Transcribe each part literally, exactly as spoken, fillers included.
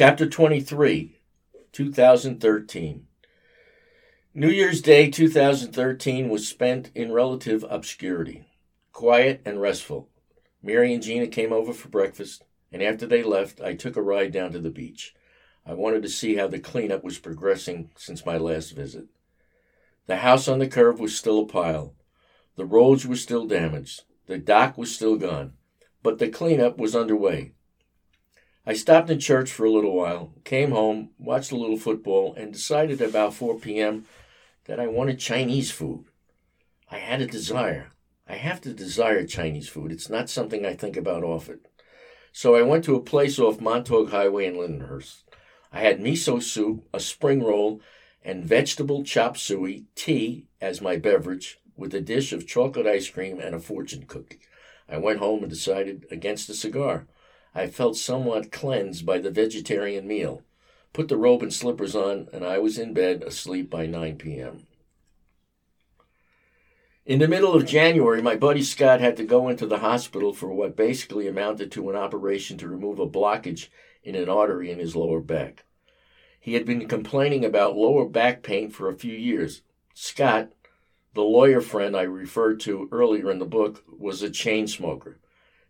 Chapter twenty-three, twenty thirteen. New Year's Day two thousand thirteen was spent in relative obscurity, quiet and restful. Mary and Gina came over for breakfast, and after they left, I took a ride down to the beach. I wanted to see how the cleanup was progressing since my last visit. The house on the curve was still a pile. The roads were still damaged. The dock was still gone. But the cleanup was underway. I stopped in church for a little while, came home, watched a little football, and decided about four p.m. that I wanted Chinese food. I had a desire. I have to desire Chinese food. It's not something I think about often. So I went to a place off Montauk Highway in Lindenhurst. I had miso soup, a spring roll, and vegetable chop suey tea as my beverage, with a dish of chocolate ice cream and a fortune cookie. I went home and decided against a cigar. I felt somewhat cleansed by the vegetarian meal, put the robe and slippers on, and I was in bed asleep by nine p.m. In the middle of January, my buddy Scott had to go into the hospital for what basically amounted to an operation to remove a blockage in an artery in his lower back. He had been complaining about lower back pain for a few years. Scott, the lawyer friend I referred to earlier in the book, was a chain smoker.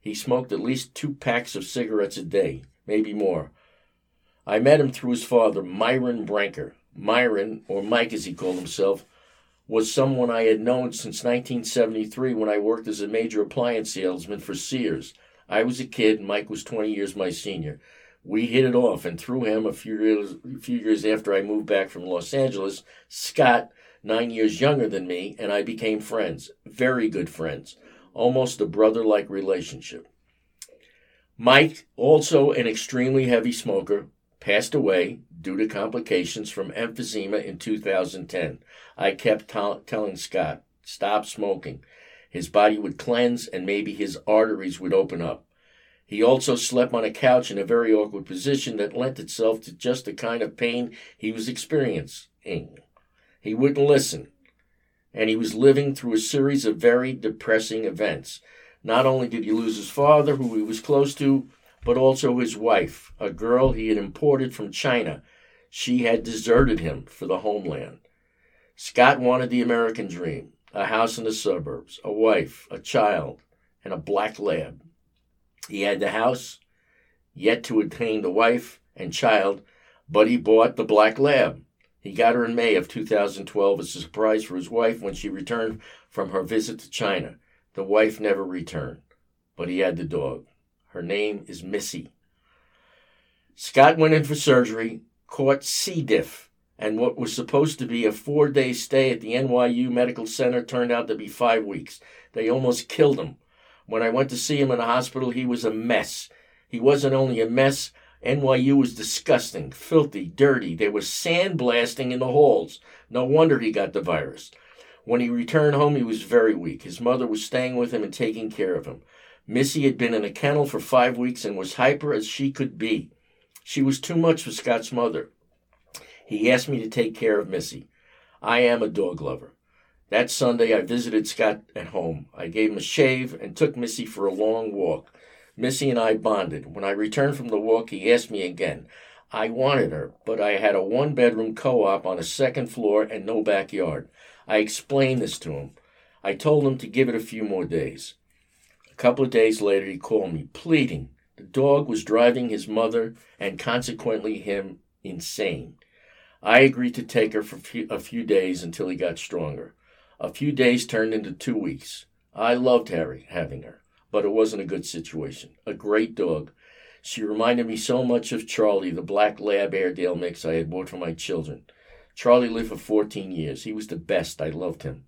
He smoked at least two packs of cigarettes a day, maybe more. I met him through his father, Myron Branker. Myron, or Mike as he called himself, was someone I had known since nineteen seventy-three when I worked as a major appliance salesman for Sears. I was a kid, Mike was twenty years my senior. We hit it off, and through him, a few years, a few years after I moved back from Los Angeles, Scott, nine years younger than me, and I became friends, very good friends. Almost a brother-like relationship. Mike, also an extremely heavy smoker, passed away due to complications from emphysema in two thousand ten. I kept t- telling Scott, stop smoking. His body would cleanse and maybe his arteries would open up. He also slept on a couch in a very awkward position that lent itself to just the kind of pain he was experiencing. He wouldn't listen. And he was living through a series of very depressing events. Not only did he lose his father, who he was close to, but also his wife, a girl he had imported from China. She had deserted him for the homeland. Scott wanted the American dream, a house in the suburbs, a wife, a child, and a black lab. He had the house, yet to attain the wife and child, but he bought the black lab. He got her in May of two thousand twelve as a surprise for his wife when she returned from her visit to China. The wife never returned, but he had the dog. Her name is Missy. Scott went in for surgery, caught C. diff, and what was supposed to be a four-day stay at the N Y U Medical Center turned out to be five weeks. They almost killed him. When I went to see him in the hospital, he was a mess. He wasn't only a mess, N Y U was disgusting, filthy, dirty. There was sandblasting in the halls. No wonder he got the virus. When he returned home, he was very weak. His mother was staying with him and taking care of him. Missy had been in a kennel for five weeks and was hyper as she could be. She was too much for Scott's mother. He asked me to take care of Missy. I am a dog lover. That Sunday, I visited Scott at home. I gave him a shave and took Missy for a long walk. Missy and I bonded. When I returned from the walk, he asked me again. I wanted her, but I had a one-bedroom co-op on a second floor and no backyard. I explained this to him. I told him to give it a few more days. A couple of days later, he called me, pleading. The dog was driving his mother and consequently him insane. I agreed to take her for a few days until he got stronger. A few days turned into two weeks. I loved Harry having her. But it wasn't a good situation. A great dog. She reminded me so much of Charlie, the black lab Airedale mix I had bought for my children. Charlie lived for fourteen years. He was the best. I loved him.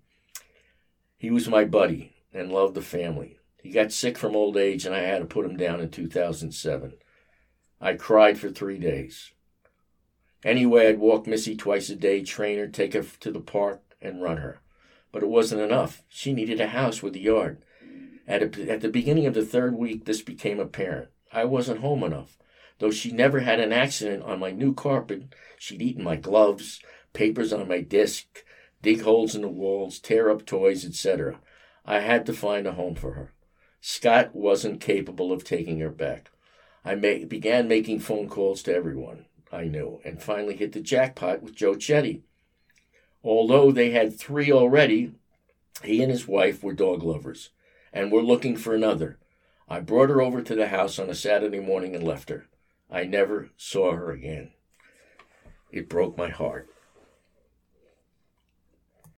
He was my buddy and loved the family. He got sick from old age and I had to put him down in two thousand seven. I cried for three days. Anyway, I'd walk Missy twice a day, train her, take her to the park, and run her. But it wasn't enough. She needed a house with a yard. At, a, at the beginning of the third week, this became apparent. I wasn't home enough. Though she never had an accident on my new carpet, she'd eaten my gloves, papers on my desk, dig holes in the walls, tear up toys, et cetera. I had to find a home for her. Scott wasn't capable of taking her back. I ma- began making phone calls to everyone I knew and finally hit the jackpot with Joe Chetty. Although they had three already, he and his wife were dog lovers and were looking for another. I brought her over to the house on a Saturday morning and left her. I never saw her again. It broke my heart.